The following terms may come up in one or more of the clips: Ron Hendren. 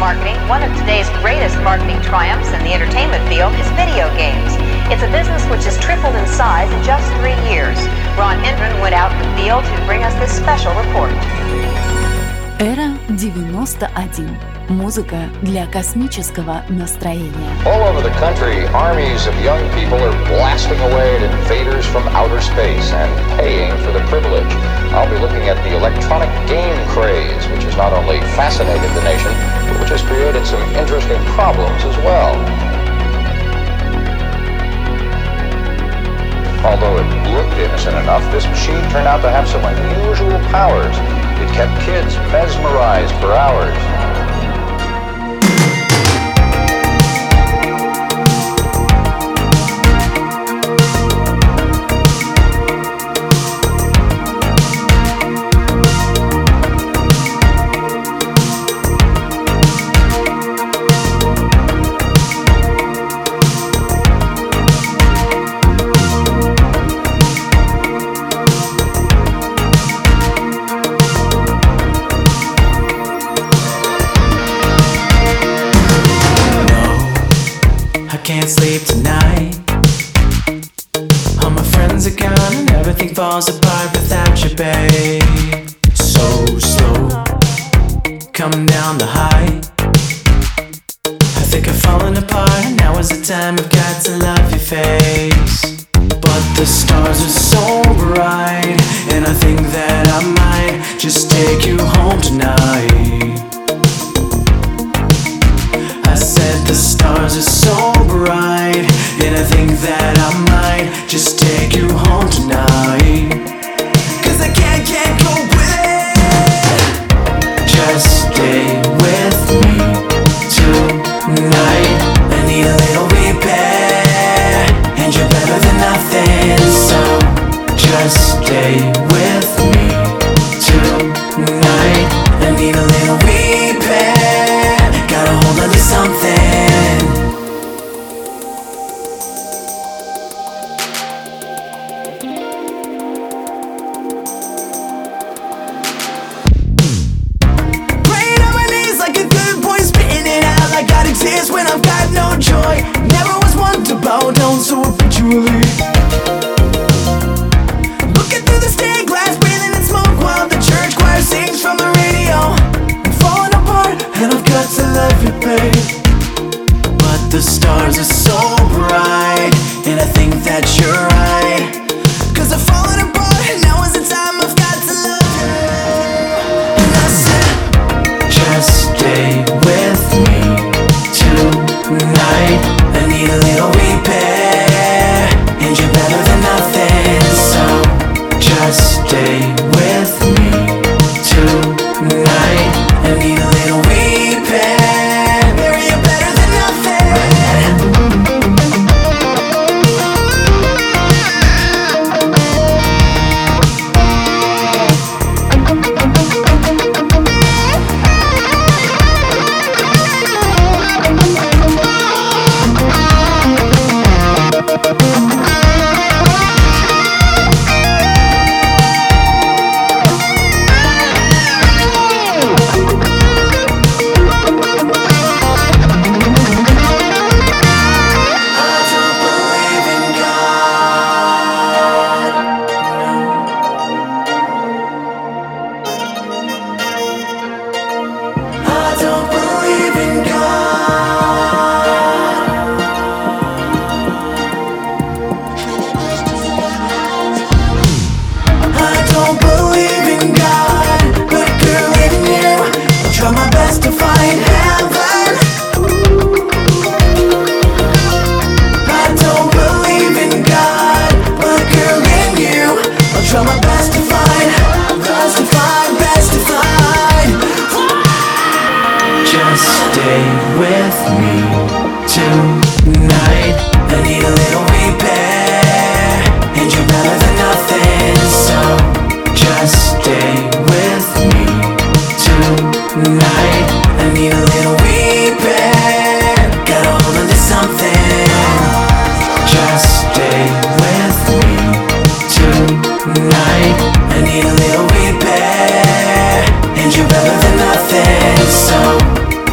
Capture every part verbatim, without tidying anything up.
marketing, one of today's greatest marketing triumphs in the entertainment field is video games. It's a business which has tripled in size in just three years. Ron Hendren went out in the field to bring us this special report. Era девяносто один. Музыка для космического настроения. All over the country, armies of young people are blasting away at invaders from outer space and paying for the privilege. I'll be looking at the electronic game craze, which has not only fascinated the nation, but which has created some interesting problems as well. Although it looked innocent enough, this machine turned out to have some unusual powers. It kept kids mesmerized for hours. Can't sleep tonight. All my friends are gone and everything falls apart without you, babe. So slow, coming down the high. I think I've fallen apart and now is the time I've got to love your face. But the stars are so bright, and I think that I might just take you home tonight. I said the stars are so bright, and I think that I might just take you home tonight. Cause I can't, can't go away. Just stay with me tonight. I need a little repair, and you're better than nothing. So just stay with me tonight. I need a little repair. Gotta hold on to something. Praying on my knees like a good boy, spitting it out like I got tears when I've got no joy. Never was one to bow down so habitually. Looking through the stained glass, breathing in smoke while the church choir sings from the radio. And I've got to love you, babe. But the stars are so bright, and I think that you're right. Cause I've fallen apart, and now is the time I've got to love you. And I said, just stay with me tonight. I need a little repair, and you're better than nothing. So just stay with me tonight. I need a little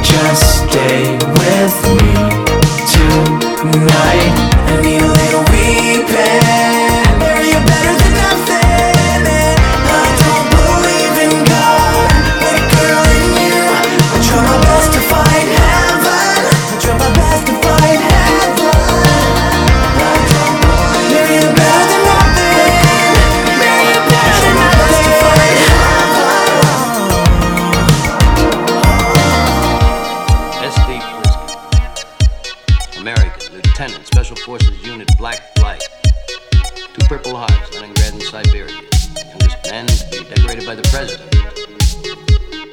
Just stay with me tonight. I need a little weeping. You're better than nothing, and I don't believe in God, but girl, in you, I try my best to find heaven. I try my best to find heaven. I don't believe in God. You're better than nothing. You're better than nothing. I try my best to find heaven. Lieutenant, Special Forces Unit, Black Flight. Two Purple Hearts, Leningrad and Siberia. Youngest men to be decorated by the President. Living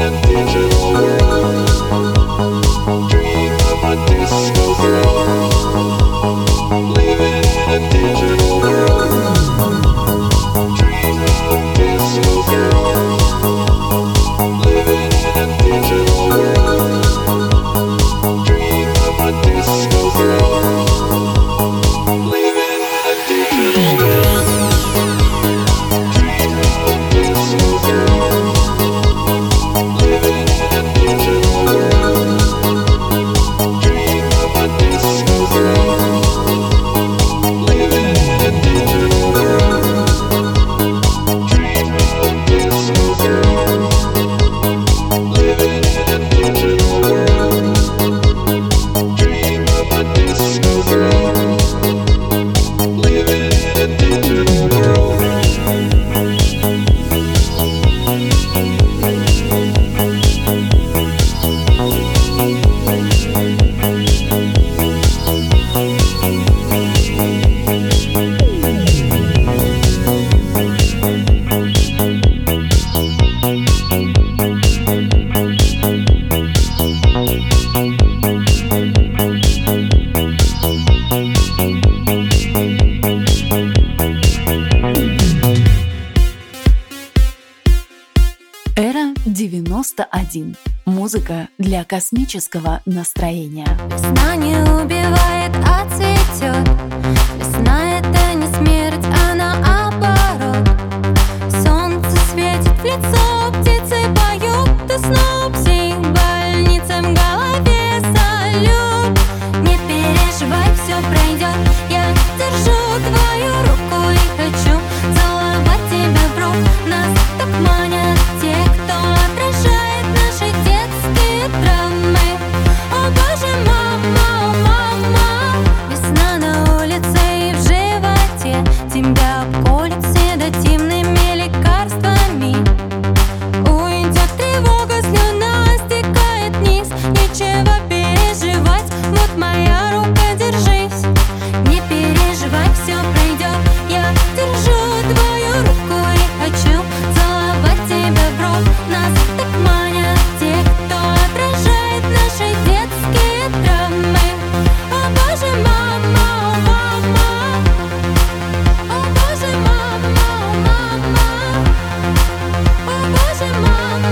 in digital Era девяносто один. Музыка для космического настроения. Весна не убивает, а цветет. Весна — это не смерть, а наоборот. Солнце светит в лицо, птицы поют, ты снова в больницам в голове салют. Не переживай, все пройдет. Я держу твою руку и хочу целовать тебя в руку. Нас так манят те, кто отражает наши детские травмы. О боже, мама, мама. Весна на улице и в животе. Тебя обколют седативными лекарствами. Уйдет тревога, слюна стекает вниз. Нечего переживать, вот моя рука, держись. Не переживай, все пройдет. Я держу твою руку и хочу целовать тебя в рот. Нас так манят те, кто отражает наши детские травмы. О боже, мама, мама. О боже, мама, мама. О боже, мама, мама, мама, мама, мама. Что же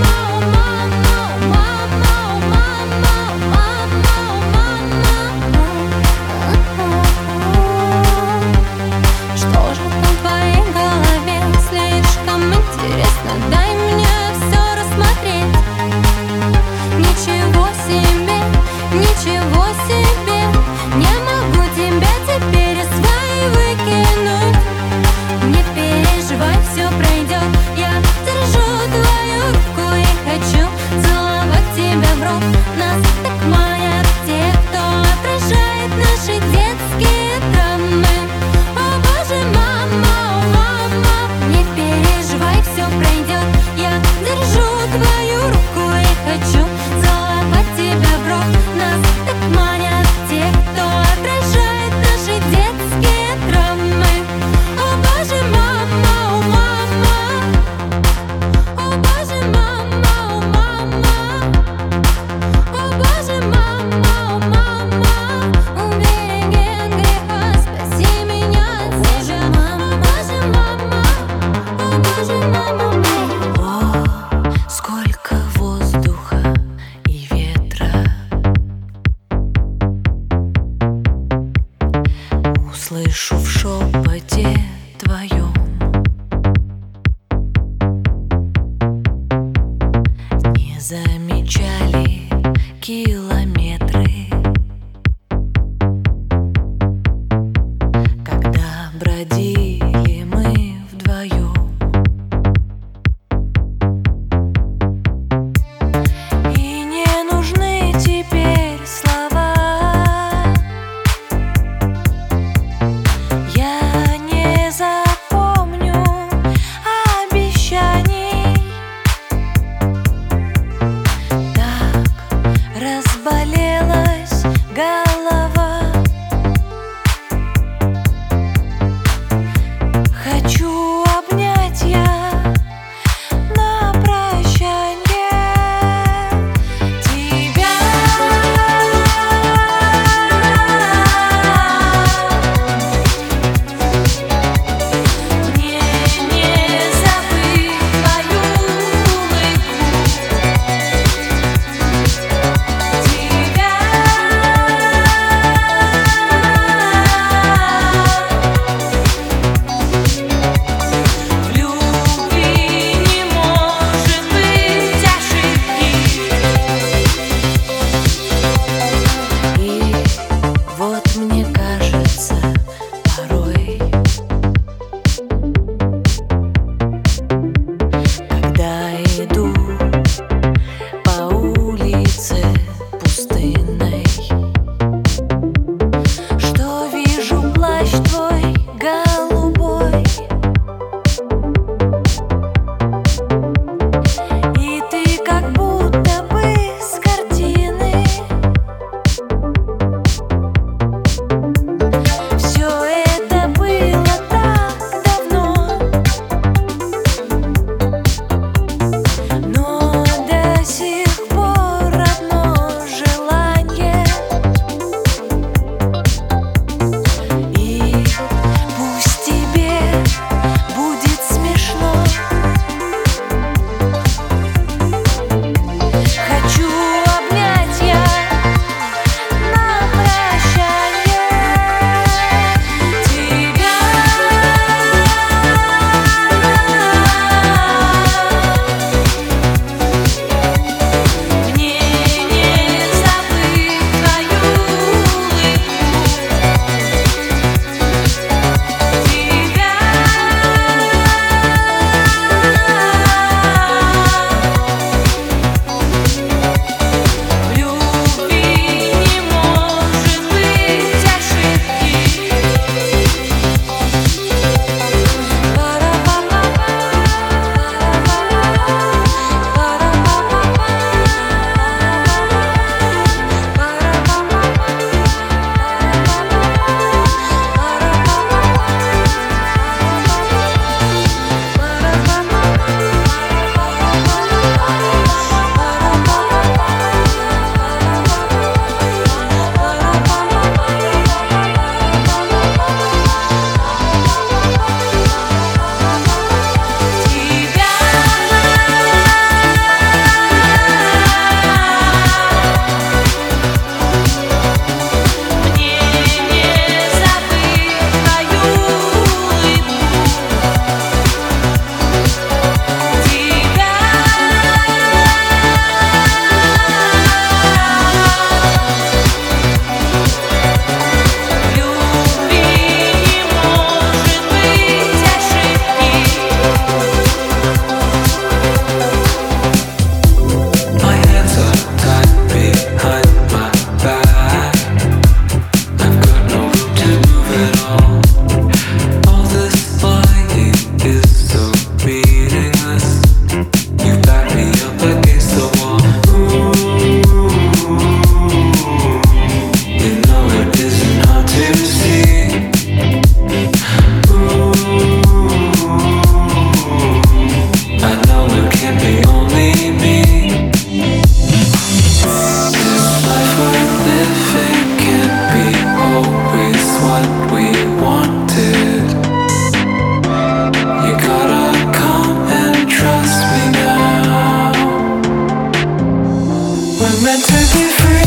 там в твоей голове? Слишком интересно, дай мне все рассмотреть. Ничего себе, ничего себе. Не могу тебя теперь из своей выкинуть. Не переживай, все пройдет. Я держу твою руку и хочу целовать тебя в рот. Нас так манят те, кто отражает наши детские травмы. О боже, мама, мама. Не переживай, все пройдет. Я держу твою руку и хочу целовать тебя в рот. Нас так манят те, кто отражает наши детские травмы. О боже, мама, мама. О боже, мама, мама. О боже, мама, мама. Убереги от греха, спаси меня от себя. О боже, мама. О боже, мама, мама. О, сколько воздуха и ветра. Услышу в шепоте твоем. Не замечали километры, когда бродили мы вдвоем. И не нужны теперь слова. Я не запомню обещаний. Так разболелась голова. Хочу обнять я на прощанье тебя. Мне не забыть твою улыбку, тебя We're meant to be free.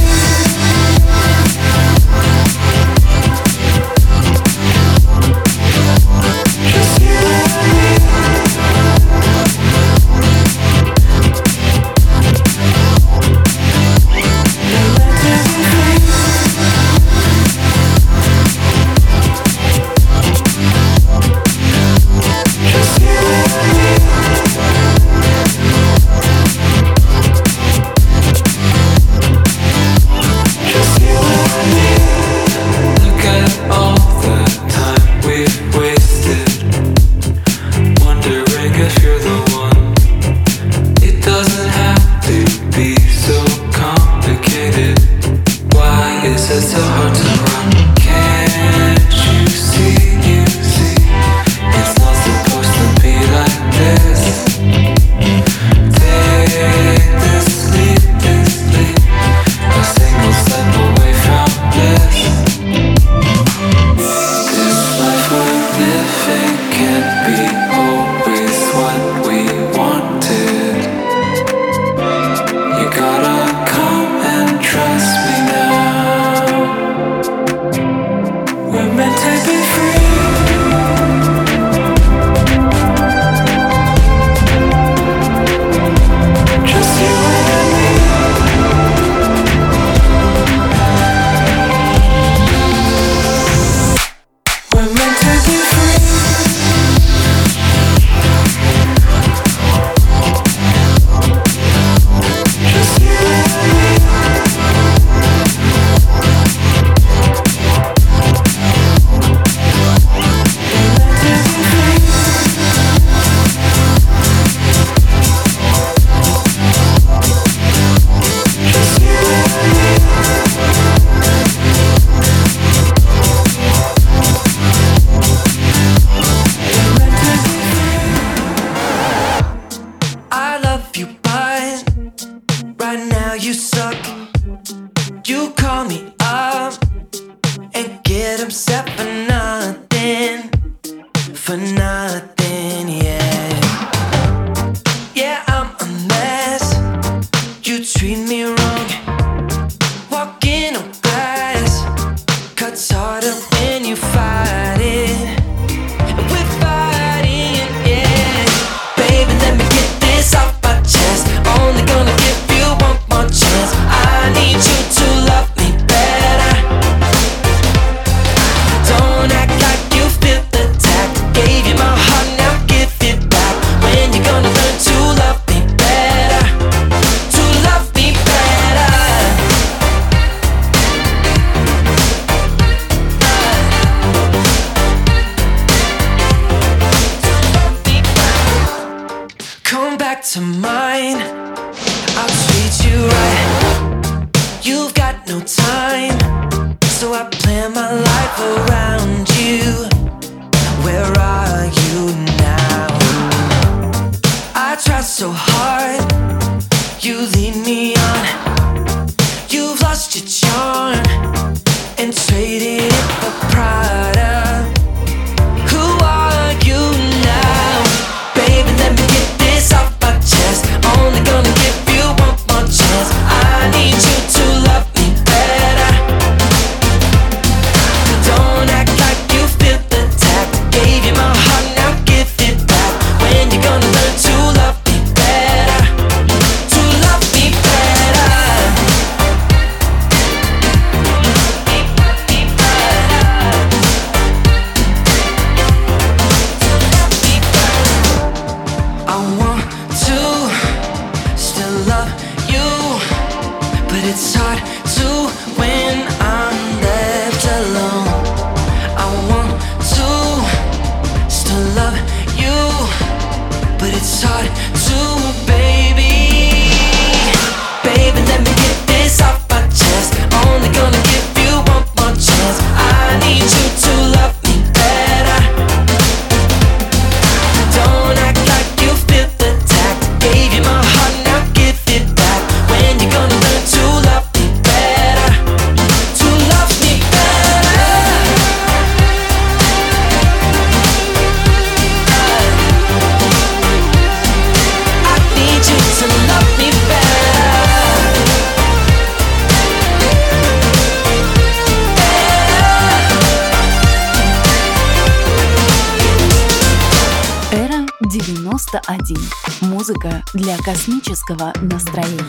Р один. Музыка для космического настроения.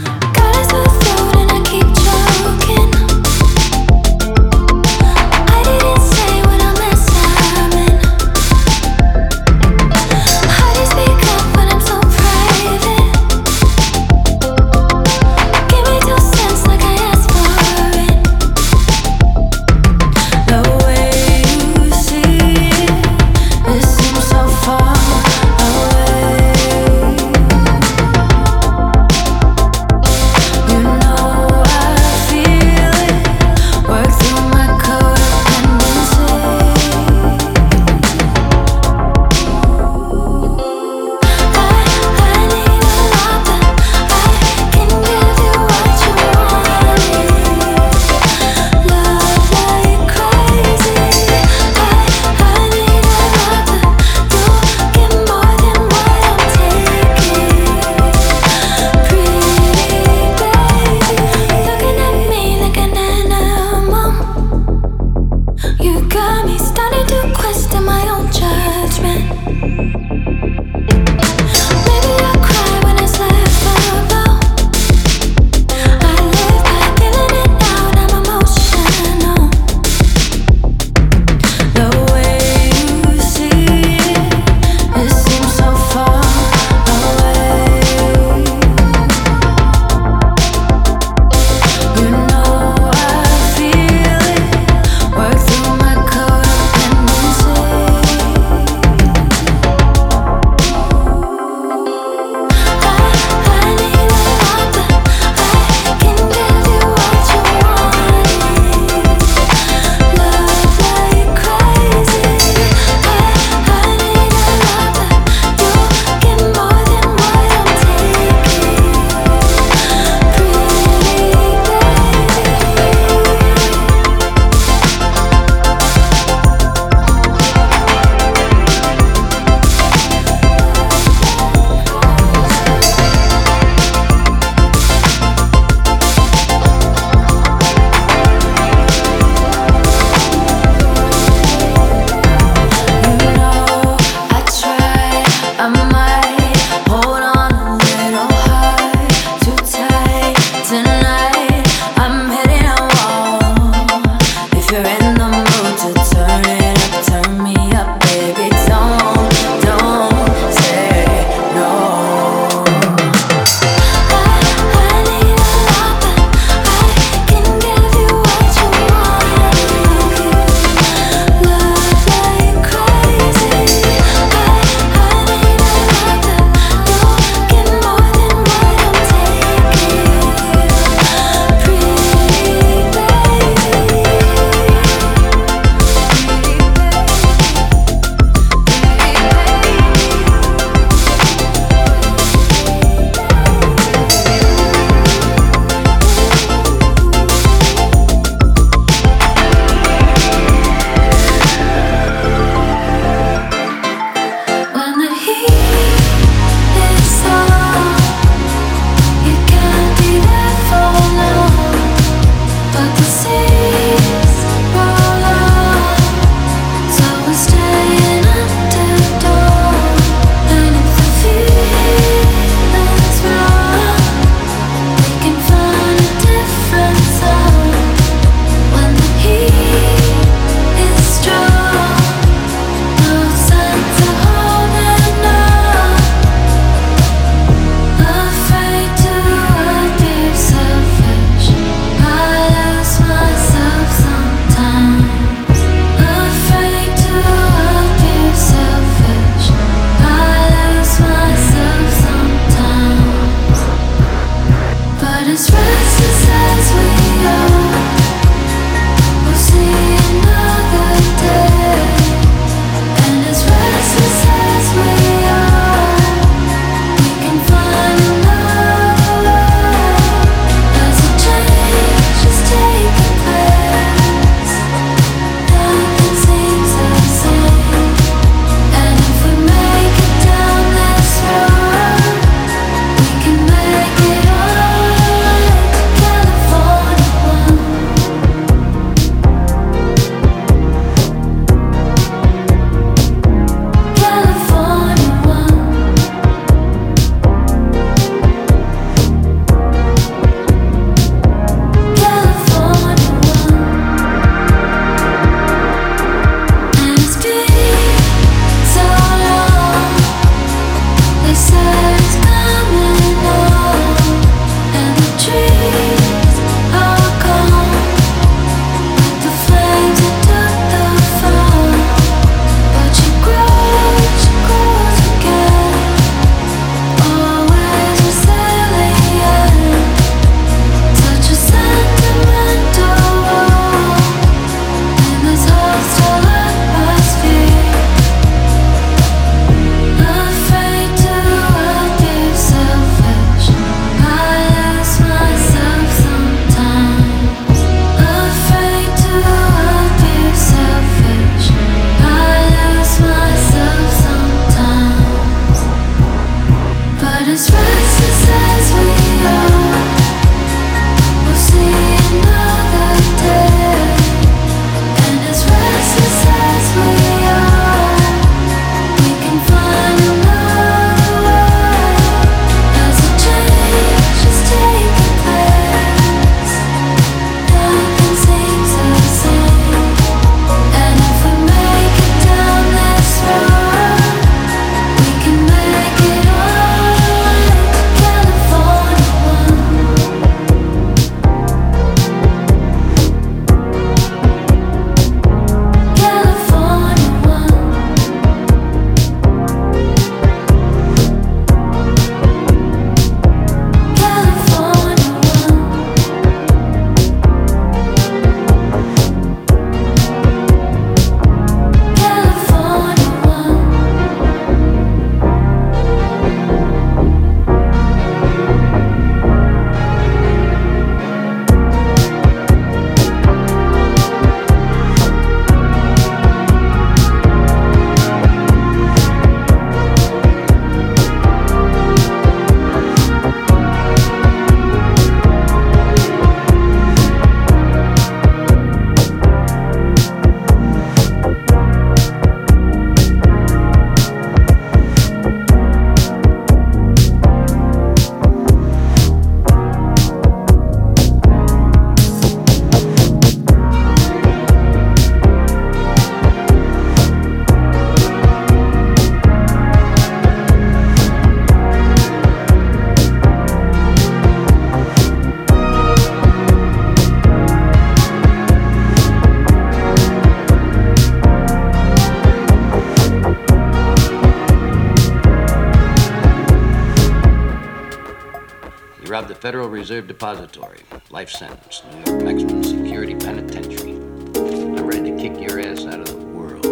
Federal Reserve Depository. Life sentence. New York Maximum Security Penitentiary. I'm ready to kick your ass out of the world.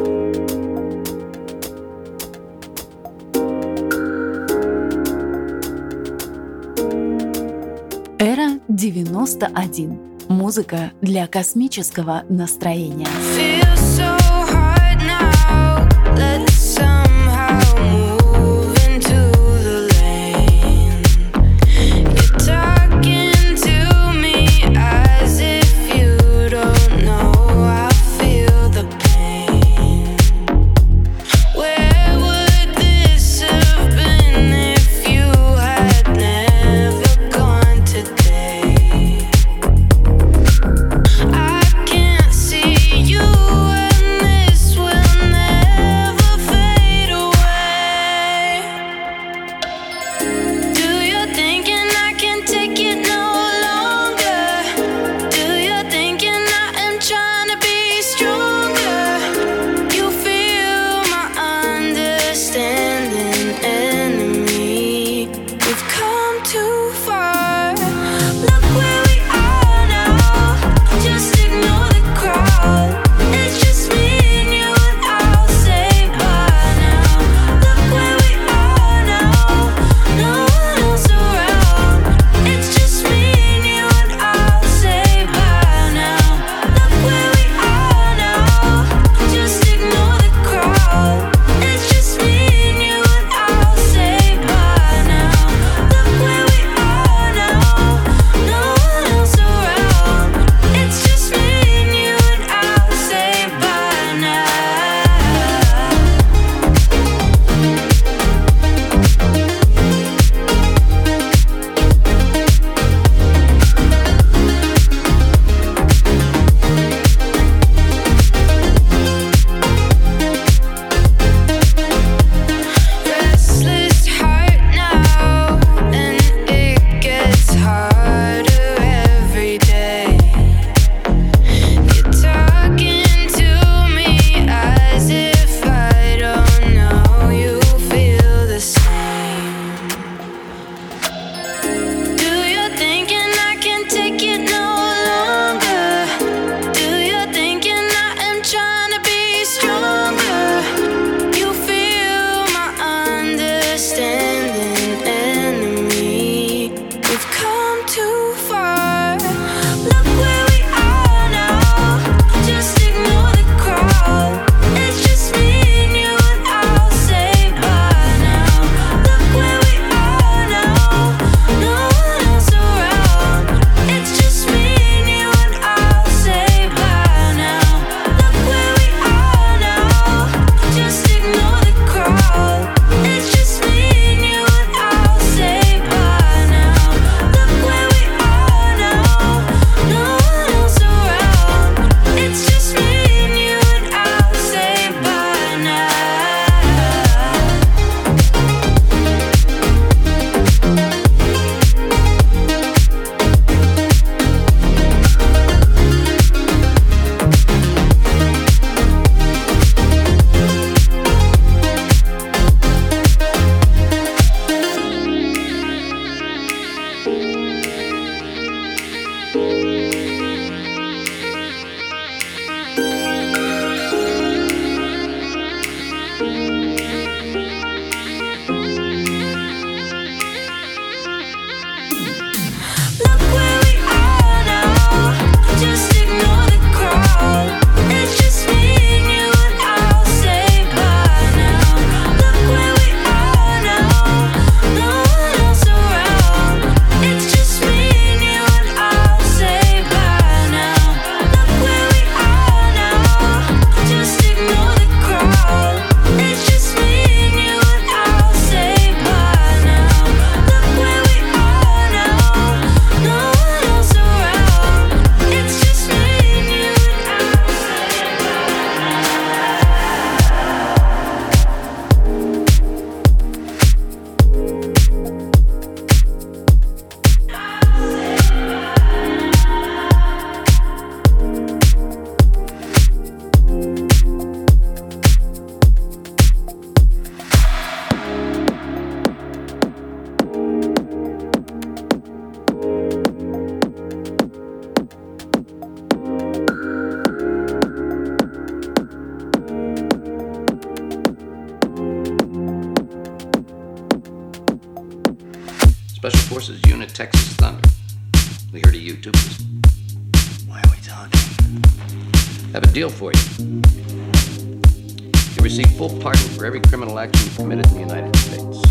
Era девяносто один. Музыка для космического настроения. When We heard of YouTubers. Why are we talking? I have a deal for you. You receive full pardon for every criminal action committed in the United States.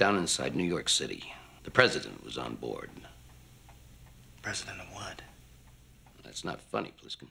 went down inside New York City. The president was on board. President of what? That's not funny, Pliskin.